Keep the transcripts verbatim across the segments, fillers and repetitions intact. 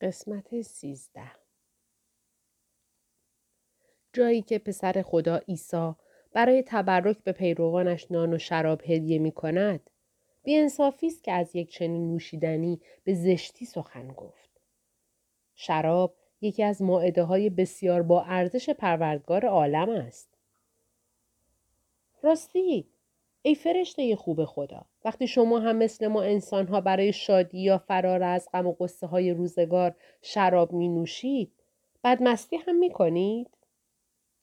قسمت سیزده. جایی که پسر خدا عیسی برای تبرک به پیروانش نان و شراب هدیه می کند، بی‌انصافی است که از یک چنین نوشیدنی به زشتی سخن گفت. شراب یکی از مائده‌های بسیار با ارزش پروردگار عالم است. راستی، ای فرشته خوب خدا، وقتی شما هم مثل ما انسان‌ها برای شادی یا فرار از غم و غصه‌های روزگار شراب می‌نوشید، بدمستی هم می‌کنید؟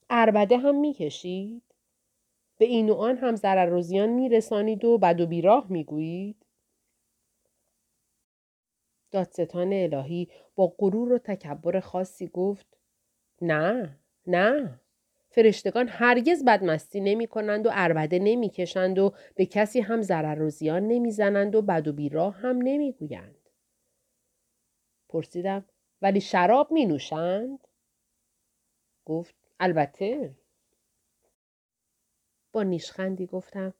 عربده هم می‌کشید؟ به این و آن هم ضرر و زیان می‌رسانید و بد و بیراه می‌گویید؟ دادستان الهی با غرور و تکبر خاصی گفت: نه، نه. فرشتگان هرگز بدمستی نمی کنند و عربده نمی کشند و به کسی هم ضرر و زیان نمی زنند و بد و بیراه هم نمی گویند. پرسیدم: ولی شراب می نوشند؟ گفت: البته. با نیشخندی گفتم: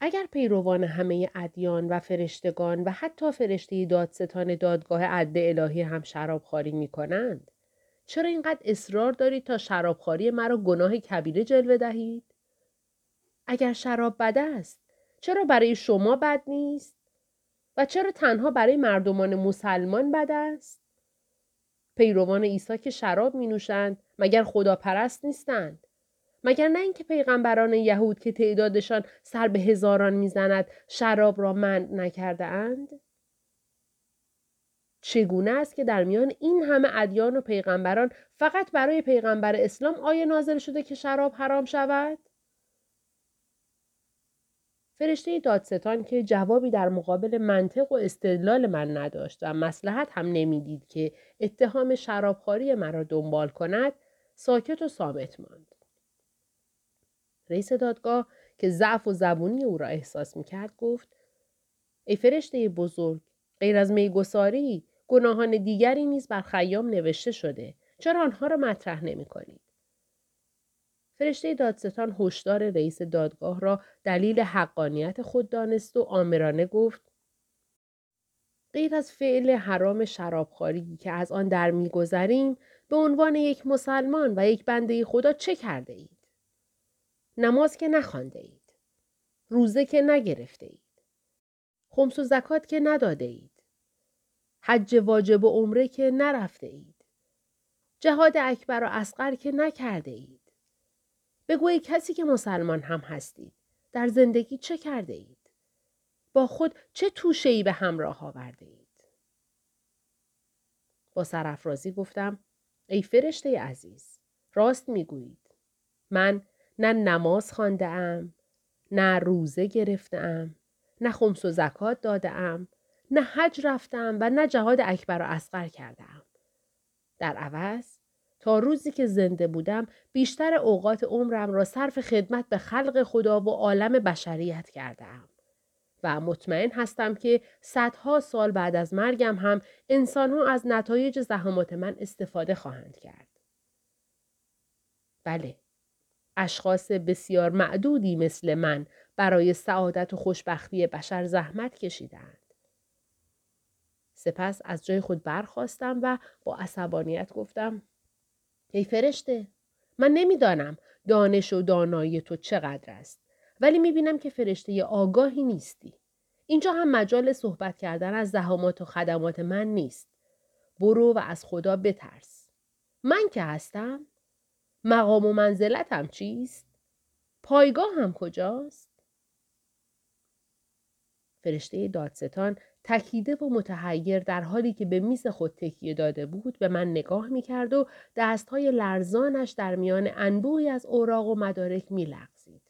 اگر پیروان همه ادیان و فرشتگان و حتی فرشته دادستان دادگاه عدل الهی هم شرابخواری می کنند، چرا اینقدر اصرار دارید تا شرابخواری مرا گناه کبیره جلوه دهید؟ اگر شراب بد است، چرا برای شما بد نیست؟ و چرا تنها برای مردمان مسلمان بد است؟ پیروان عیسی که شراب می نوشند، مگر خداپرست نیستند؟ مگر نه اینکه پیغمبران یهود که تعدادشان سر به هزاران می زند، شراب را منع نکرده اند؟ چگونه است که در میان این همه ادیان و پیغمبران فقط برای پیغمبر اسلام آیه نازل شده که شراب حرام شود؟ فرشته دادستان که جوابی در مقابل منطق و استدلال من نداشت و مصلحت هم نمیدید که اتهام شرابخواری مرا دنبال کند، ساکت و صامت ماند. رئیس دادگاه که ضعف و زبونی او را احساس میکرد گفت: ای فرشته بزرگ، غیر از میگساری، گناهان دیگری نیز بر خیام نوشته شده. چرا آنها را مطرح نمی کنید؟ فرشته دادستان هشدار رئیس دادگاه را دلیل حقانیت خود دانست و آمرانه گفت: غیر از فعل حرام شرابخواری که از آن در می گذریم، به عنوان یک مسلمان و یک بنده خدا چه کرده اید؟ نماز که نخوانده اید، روزه که نگرفته اید، خمس و زکات که نداده اید، حج واجب و عمره که نرفته اید، جهاد اکبر و اصغر که نکرده اید. بگوی کسی که مسلمان هم هستید، در زندگی چه کرده اید؟ با خود چه توشه‌ای به همراه آورده اید؟ با سرافرازی گفتم: ای فرشته عزیز، راست میگویید. من نه نماز خوانده ام، نه روزه گرفته ام، نه خمس و زکات دادم، نه حج رفتم و نه جهاد اکبر و اصغر کردم. در عوض، تا روزی که زنده بودم، بیشتر اوقات عمرم را صرف خدمت به خلق خدا و عالم بشریت کردم و مطمئن هستم که صدها سال بعد از مرگم هم انسان‌ها از نتایج زحمات من استفاده خواهند کرد. بله، اشخاص بسیار معدودی مثل من برای سعادت و خوشبختی بشر زحمت کشیدند. سپس از جای خود برخاستم و با عصبانیت گفتم: ای فرشته، من نمیدانم دانش و دانایی تو چقدر است، ولی میبینم که فرشته آگاهی نیستی. اینجا هم مجال صحبت کردن از زحمات و خدمات من نیست. برو و از خدا بترس. من که هستم؟ مقام و منزلتم چیست؟ پایگاه هم کجاست؟ فرشته دادستان تکیده و متحیر در حالی که به میز خود تکیه داده بود به من نگاه می‌کرد و دست‌های لرزانش در میان انبوهی از اوراق و مدارک می‌لغزید.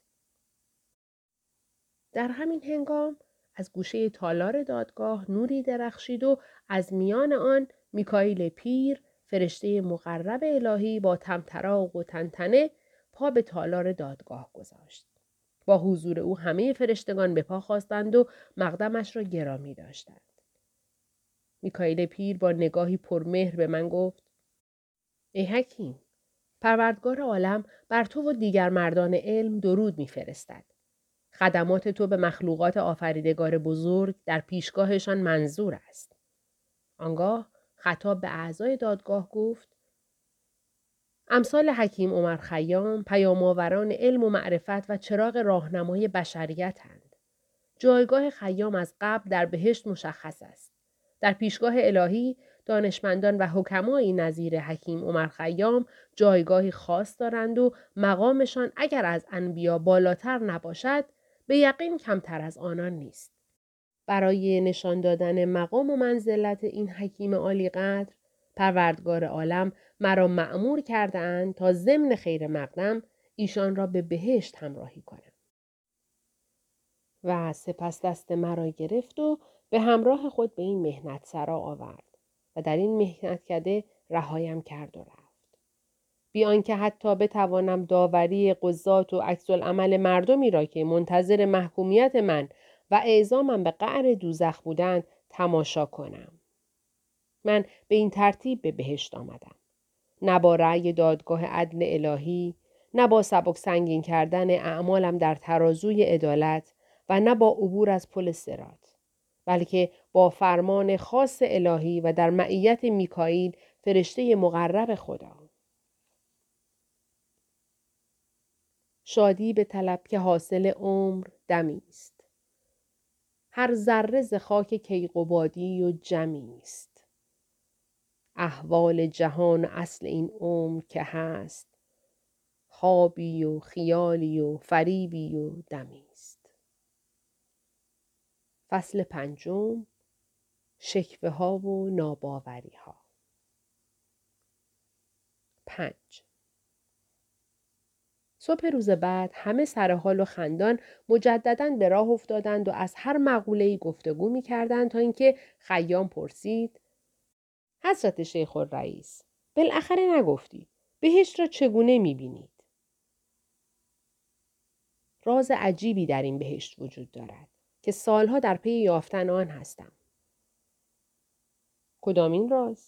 در همین هنگام از گوشه تالار دادگاه نوری درخشید و از میان آن میکائیل پیر، فرشته مقرب الهی، با طمطراق و تنتنه پا به تالار دادگاه گذاشت. با حضور او همه فرشتگان به پا خواستند و مقدمش را گرامی داشتند. میکائیل پیر با نگاهی پرمهر به من گفت: ای حکیم، پروردگار عالم بر تو و دیگر مردان علم درود می‌فرستد. خدمات تو به مخلوقات آفریدگار بزرگ در پیشگاهشان منظور است. آنگاه خطاب به اعضای دادگاه گفت: امثال حکیم عمر خیام پیام‌آوران علم و معرفت و چراغ راهنمای بشریت هستند. جایگاه خیام از قبل در بهشت مشخص است. در پیشگاه الهی دانشمندان و حکمای نظیر حکیم عمر خیام جایگاهی خاص دارند و مقامشان اگر از انبیا بالاتر نباشد به یقین کمتر از آنان نیست. برای نشان دادن مقام و منزلت این حکیم عالی قدر پروردگار عالم مرا مأمور کردند تا ضمن خیر مقدم ایشان را به بهشت همراهی کنم. و سپس دست مرا گرفت و به همراه خود به این محنت سرا آورد و در این محنت کده رهایم کرد و رفت. بی آنکه حتی بتوانم داوری قضات و عکس العمل مردمی را که منتظر محکومیت من و اعزامم به قعر دوزخ بودند تماشا کنم. من به این ترتیب به بهشت آمدم. نه با رأی دادگاه عدل الهی، نه با سبک سنگین کردن اعمالم در ترازوی عدالت و نه با عبور از پل صراط، بلکه با فرمان خاص الهی و در معیت میکائیل فرشته مقرب خدا. شادی به طلب که حاصل عمر دمی است. هر ذره ز خاک کیقبادی و جمی است. احوال جهان اصل این عمر که هست، خوابی و خیالی و فریبی و دمی است. فصل پنجم، شکوه ها و ناباوری ها. پنج. صبح روز بعد همه سرحال و خندان مجدداً به راه افتادند و از هر مقوله‌ای گفتگو می کردند تا اینکه خیام پرسید: حضرت شیخ الرئیس، بالاخره نگفتی بهشت را چگونه میبینید؟ راز عجیبی در این بهشت وجود دارد که سالها در پی یافتن آن هستم. کدام این راز؟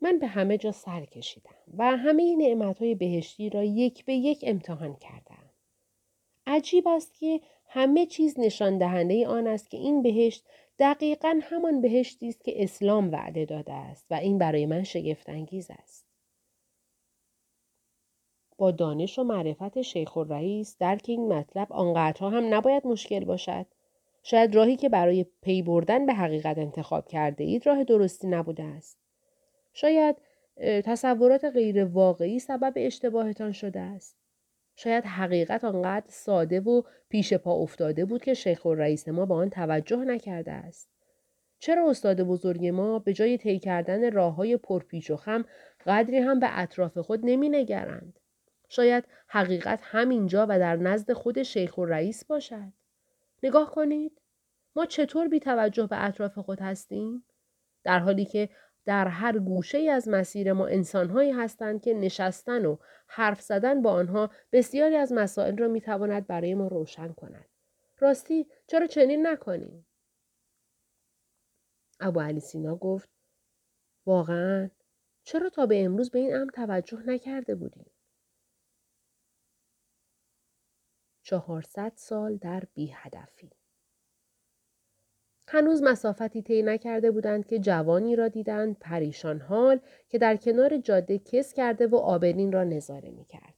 من به همه جا سر کشیدم و همه نعمتهای بهشتی را یک به یک امتحان کردم. عجیب است که همه چیز نشان دهنده آن است که این بهشت دقیقاً همان بهشتی است که اسلام وعده داده است و این برای من شگفت انگیز است. با دانش و معرفت شیخ الرئیس درک این مطلب آنقدرها هم نباید مشکل باشد. شاید راهی که برای پی بردن به حقیقت انتخاب کرده اید راه درستی نبوده است. شاید تصورات غیر واقعی سبب اشتباهتان شده است. شاید حقیقت آنقدر ساده و پیش پا افتاده بود که شیخ الرئیس ما با آن توجه نکرده است. چرا استاد بزرگ ما به جای طی کردن راه‌های پرپیچ و خم قدری هم به اطراف خود نمی‌نگرند؟ شاید حقیقت همینجا و در نزد خود شیخ الرئیس باشد. نگاه کنید، ما چطور بی توجه به اطراف خود هستیم؟ در حالی که در هر گوشه‌ای از مسیر ما انسان‌هایی هستند که نشستن و حرف زدن با آنها بسیاری از مسائل را می‌تواند برای ما روشن کند. راستی چرا چنین نکنیم؟ ابو علی سینا گفت: واقعاً چرا تا به امروز به این امر توجه نکرده بودیم؟ چهارصد سال در بی‌هدفی. هنوز مسافتی طی نکرده بودند که جوانی را دیدند پریشان حال که در کنار جاده کس کرده و آبرین را نظاره می‌کرد.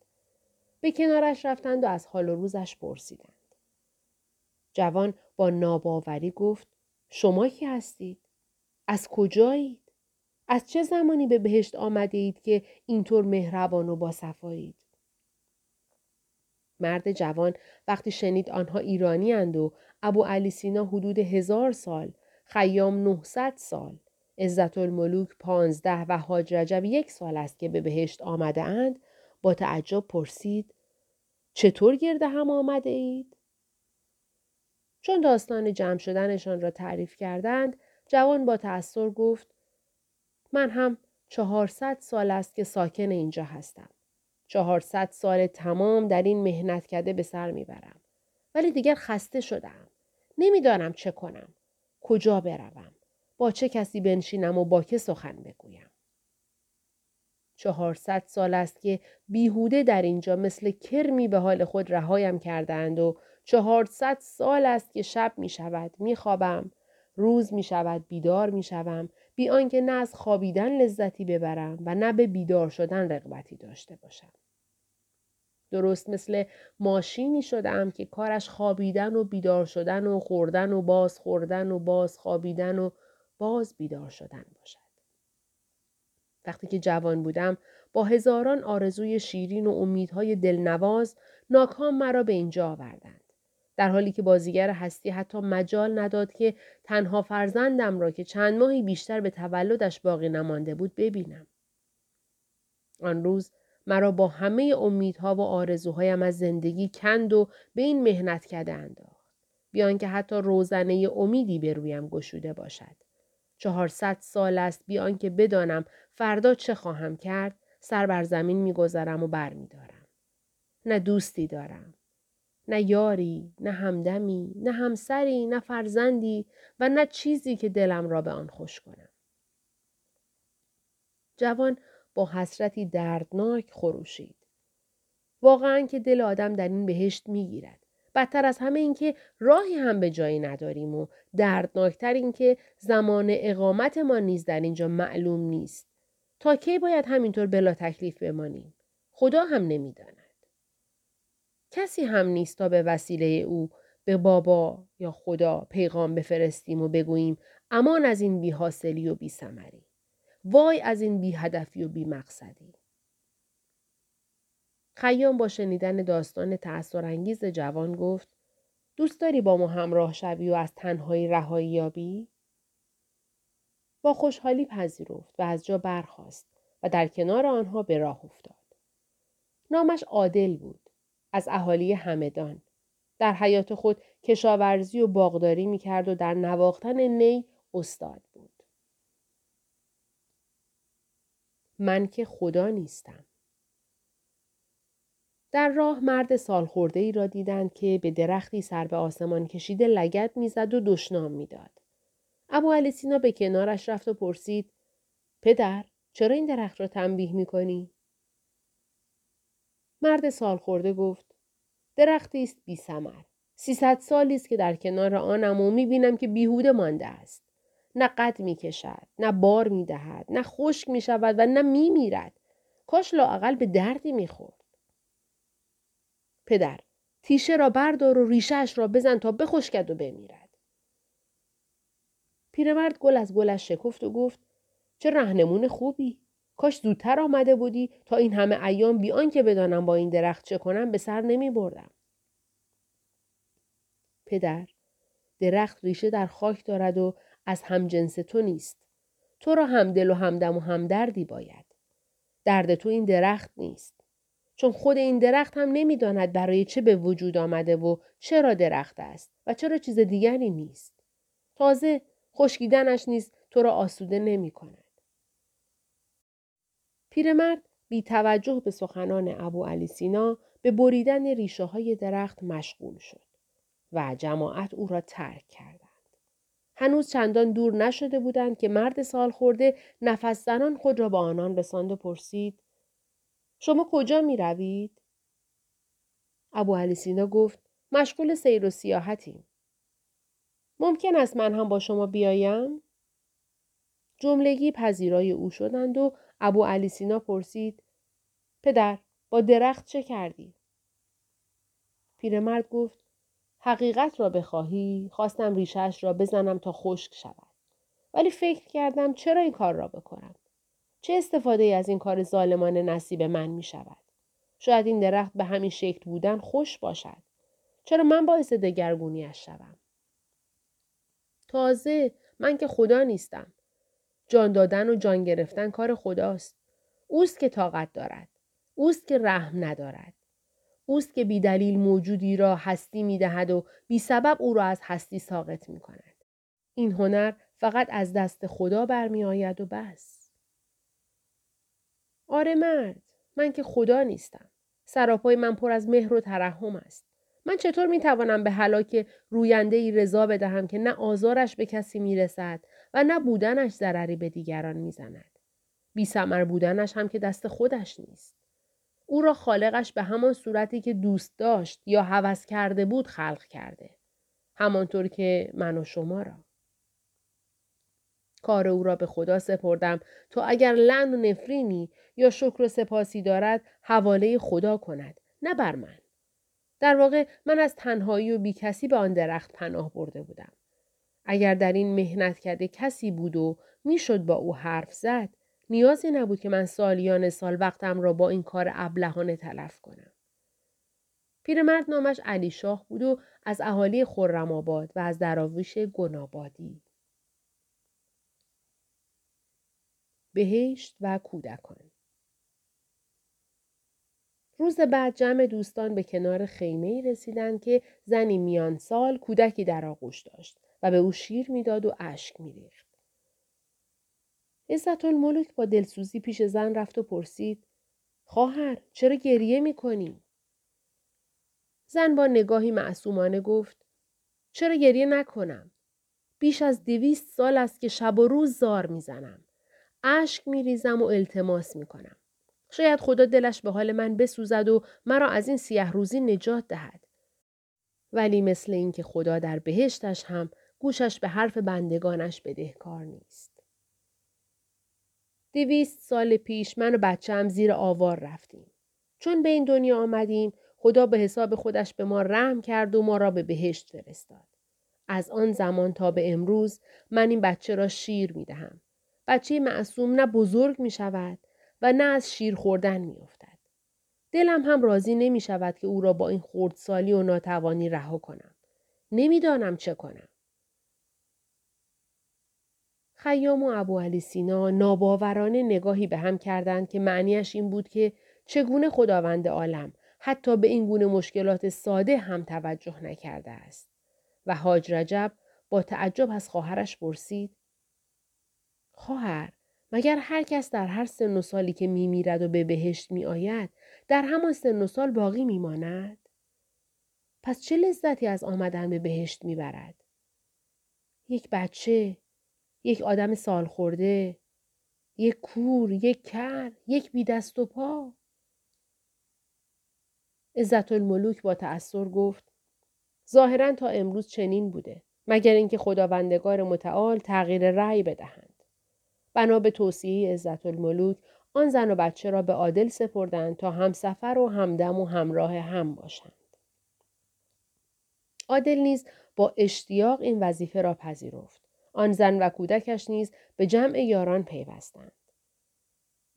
به کنارش رفتند و از حال و روزش پرسیدند. جوان با ناباوری گفت: شما کی هستید؟ از کجایید؟ از چه زمانی به بهشت آمده اید که اینطور مهربان و باصفایید؟ مرد جوان وقتی شنید آنها ایرانی اند و ابو علی سینا حدود هزار سال، خیام نهصد سال، عزت الملوک پانزده و حاج رجب یک سال است که به بهشت آمده اند، با تعجب پرسید: چطور گرده هم آمده اید؟ چون داستان جمع شدنشان را تعریف کردند، جوان با تأثر گفت: من هم چهارصد سال است که ساکن اینجا هستم. چهارصد سال تمام در این مهنت کده به سر میبرم. ولی دیگر خسته شدم. نمیدانم چه کنم. کجا بروم؟ با چه کسی بنشینم و با که سخن بگویم؟ چهارصد سال است که بیهوده در اینجا مثل کرمی به حال خود رهایم کردند و چهارصد سال است که شب می شود می خوابم. روز می شود بیدار می شوم بی آنکه نه از خوابیدن لذتی ببرم و نه به بیدار شدن رغبتی داشته باشم. درست مثل ماشینی شدم که کارش خوابیدن و بیدار شدن و خوردن و باز خوردن و باز خوابیدن و باز بیدار شدن باشد. وقتی که جوان بودم با هزاران آرزوی شیرین و امیدهای دلنواز ناکام مرا به اینجا آوردند. در حالی که بازیگر هستی حتی مجال نداد که تنها فرزندم را که چند ماهی بیشتر به تولدش باقی نمانده بود ببینم. آن روز مرا با همه امیدها و آرزوهایم از زندگی کند و به این مهنت کده انداخت. بیان که حتی روزنه امیدی به رویم گشوده باشد. چهارصد سال است بیان که بدانم فردا چه خواهم کرد، سر بر زمین می‌گذارم و بر می‌دارم. نه دوستی دارم، نه یاری، نه همدمی، نه همسری، نه فرزندی و نه چیزی که دلم را به آن خوش کنم. جوان با حسرتی دردناک خروشید. واقعاً که دل آدم در این بهشت میگیرد. بدتر از همه این که راهی هم به جایی نداریم و دردناکتر این که زمان اقامت ما نیز در اینجا معلوم نیست. تا کی باید همینطور بلا تکلیف بمانیم؟ خدا هم نمیداند. کسی هم نیست تا به وسیله او به بابا یا خدا پیغام بفرستیم و بگوییم امان از این بی حاصلی و بی ثمری. وای از این بی هدفی و بی مقصدی. خیام با شنیدن داستان تأثیرانگیز جوان گفت دوست داری با ما همراه شوی و از تنهایی رهایی یابی؟ با خوشحالی پذیرفت و از جا برخاست و در کنار آنها به راه افتاد. نامش عادل بود. از اهالی همدان. در حیات خود کشاورزی و باغداری می‌کرد و در نواختن نی استاد بود. من که خدا نیستم. در راه مرد سالخورده‌ای را دیدند که به درختی سر به آسمان کشیده لگد می‌زد و دشنام می‌داد. ابو علی سینا به کنارش رفت و پرسید: پدر، چرا این درخت را تنبیه می‌کنی؟ مرد سالخورده گفت: درختی است بی ثمر. سیصد سالی است که در کنار آنم و می‌بینم که بیهوده مانده است. نه قد می‌کشد، نه بار می‌دهد، نه خشک می‌شود و نه می‌میرد. کاش لااقل به دردی می‌خورد. پدر، تیشه را بردار و ریشه‌اش را بزن تا بخشکد و بمیرد. پیرمرد گل از گلش شکفت و گفت: چه راهنمون خوبی. کاش زودتر آمده بودی تا این همه ایام بی آنکه بدانم با این درخت چه کنم به سر نمی بردم. پدر، درخت ریشه در خاک دارد و از همجنس تو نیست. تو را همدل و همدم و همدردی باید. درد تو این درخت نیست. چون خود این درخت هم نمی داند برای چه به وجود آمده و چرا درخت است و چرا چیز دیگری نیست. تازه خشکیدنش نیز تو را آسوده نمی کند. پیرمرد بی توجه به سخنان ابو علی سینا به بریدن ریشه های درخت مشغول شد و جماعت او را ترک کردند. هنوز چندان دور نشده بودند که مرد سالخورده نفس زنان خود را با آنان رساند و پرسید: شما کجا می روید؟ ابو علی سینا گفت: مشغول سیر و سیاحتیم. ممکن است من هم با شما بیایم؟ جملگی پذیرای او شدند و ابو علی سینا پرسید: پدر، با درخت چه کردی؟ پیرمرد گفت: حقیقت را بخواهی خواستم ریشه‌اش را بزنم تا خشک شود. ولی فکر کردم چرا این کار را بکنم؟ چه استفاده ای از این کار ظالمانه نصیب من می شود؟ شاید این درخت به همین شکل بودن خوش باشد. چرا من باعث دگرگونیش شوم؟ تازه من که خدا نیستم. جان دادن و جان گرفتن کار خداست. اوست که طاقت دارد. اوست که رحم ندارد. اوست که بی دلیل موجودی را هستی می دهد و بی سبب او را از هستی ساقط می کند. این هنر فقط از دست خدا برمی آید و بس. آره مرد، من که خدا نیستم. سراپای من پر از مهر و ترحم است. من چطور می توانم به هلاک روینده‌ای رضا بدهم که نه آزارش به کسی می رسد و نه بودنش ضرری به دیگران می زند. بی ثمر بودنش هم که دست خودش نیست. او را خالقش به همان صورتی که دوست داشت یا هوس کرده بود خلق کرده. همانطور که من و شما را. کار او را به خدا سپردم تا اگر لعن و نفرینی یا شکر و سپاسی دارد حواله خدا کند، نه بر من. در واقع من از تنهایی و بی کسی به آن درخت پناه برده بودم. اگر در این مهنت کرده کسی بود و میشد با او حرف زد، نیازی نبود که من سالیان سال وقتم را با این کار ابلهانه تلف کنم. پیرمرد نامش علی شاه بود و از اهالی خرم آباد و از دراویش گنابادی. بهشت و کودکان. روز بعد جمع دوستان به کنار خیمه‌ای رسیدند که زنی میان سال کودکی در آغوش داشت و به او شیر میداد و اشک میریخت. عزت الملوک با دلسوزی پیش زن رفت و پرسید: خواهر، چرا گریه میکنی؟ زن با نگاهی معصومانه گفت: چرا گریه نکنم؟ بیش از دویست سال است که شب و روز زار میزنم. اشک میریزم و التماس میکنم. شاید خدا دلش به حال من بسوزد و مرا از این سیه روزی نجات دهد. ولی مثل این که خدا در بهشتش هم گوشش به حرف بندگانش بدهکار نیست. دویست سال پیش من و بچه‌ام زیر آوار رفتیم. چون به این دنیا آمدیم، خدا به حساب خودش به ما رحم کرد و ما را به بهشت فرستاد. از آن زمان تا به امروز من این بچه را شیر میدهم. بچه معصوم نه بزرگ می شود و نه از شیر خوردن می افتد. دلم هم راضی نمی شود که او را با این خردسالی و ناتوانی رها کنم. نمی دانم چه کنم. خیام و ابو علی سینا ناباورانه نگاهی به هم کردند که معنیش این بود که چگونه خداوند عالم حتی به این گونه مشکلات ساده هم توجه نکرده است. و حاج رجب با تعجب از خواهرش پرسید: خواهر، مگر هر کس در هر سن و سالی که می میرد و به بهشت می آید در همان سن و سال باقی می ماند؟ پس چه لذتی از آمدن به بهشت می برد؟ یک بچه، یک آدم سال خورده، یک کور، یک کر، یک بی دست و پا. عزت الملوک با تأثر گفت: ظاهراً تا امروز چنین بوده، مگر اینکه خداوندگار متعال تغییر رأی بدهند. بنا به توصیه عزت الملوک آن زن و بچه را به عادل سپردند تا همسفر و همدم و همراه هم باشند. عادل نیز با اشتیاق این وظیفه را پذیرفت. آن زن و کودکش نیز به جمع یاران پیوستند.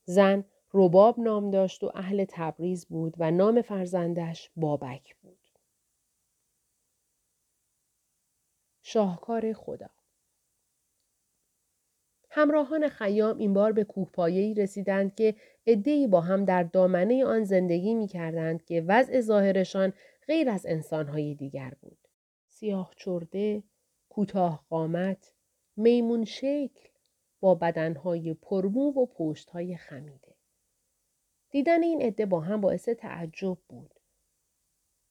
زن رباب نام داشت و اهل تبریز بود و نام فرزندش بابک بود. شاهکار خدا. همراهان خیام این بار به کوهپایه‌ای رسیدند که عده‌ای با هم در دامنه آن زندگی می‌کردند که وضع ظاهرشان غیر از انسان‌های دیگر بود. سیاه چرده، کوتاه قامت، میمون شکل با بدن‌های پرمو و پشت‌های خمیده. دیدن این عده با هم باعث تعجب بود.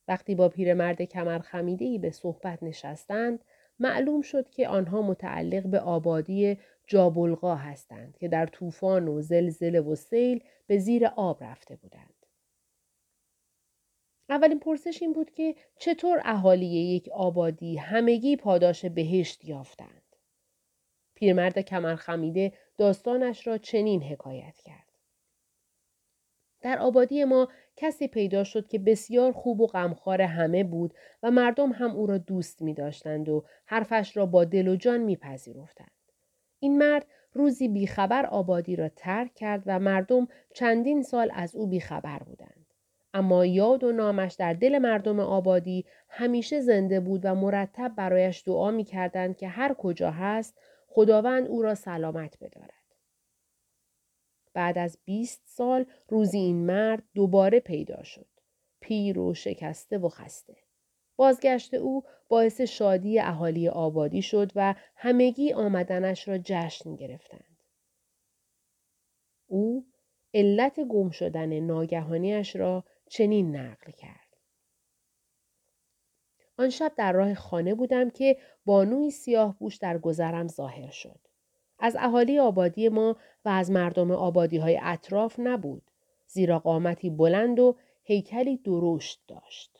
وقتی با پیرمرد کمر خمیده‌ای به صحبت نشستند، معلوم شد که آنها متعلق به آبادی جابلقا هستند که در طوفان و زلزله و سیل به زیر آب رفته بودند. اولین پرسش این بود که چطور اهالی یک آبادی همگی پاداش بهشت یافتند. پیرمرد کمر خمیده داستانش را چنین حکایت کرد: در آبادی ما کسی پیدا شد که بسیار خوب و غمخوار همه بود و مردم هم او را دوست می داشتند و حرفش را با دل و جان می پذیرفتند. این مرد روزی بیخبر آبادی را ترک کرد و مردم چندین سال از او بیخبر بودند. اما یاد و نامش در دل مردم آبادی همیشه زنده بود و مرتب برایش دعا می کردند که هر کجا هست خداوند او را سلامت بدارد. بعد از بیست سال روزی این مرد دوباره پیدا شد. پیر و شکسته و خسته. بازگشت او باعث شادی اهالی آبادی شد و همگی آمدنش را جشن گرفتند. او علت گم شدن ناگهانیش را چنین نقل کرد: آن شب در راه خانه بودم که بانوی سیاه پوش در گذرم ظاهر شد. از اهالی آبادی ما و از مردم آبادی‌های اطراف نبود، زیرا قامتی بلند و هیکلی درشت داشت.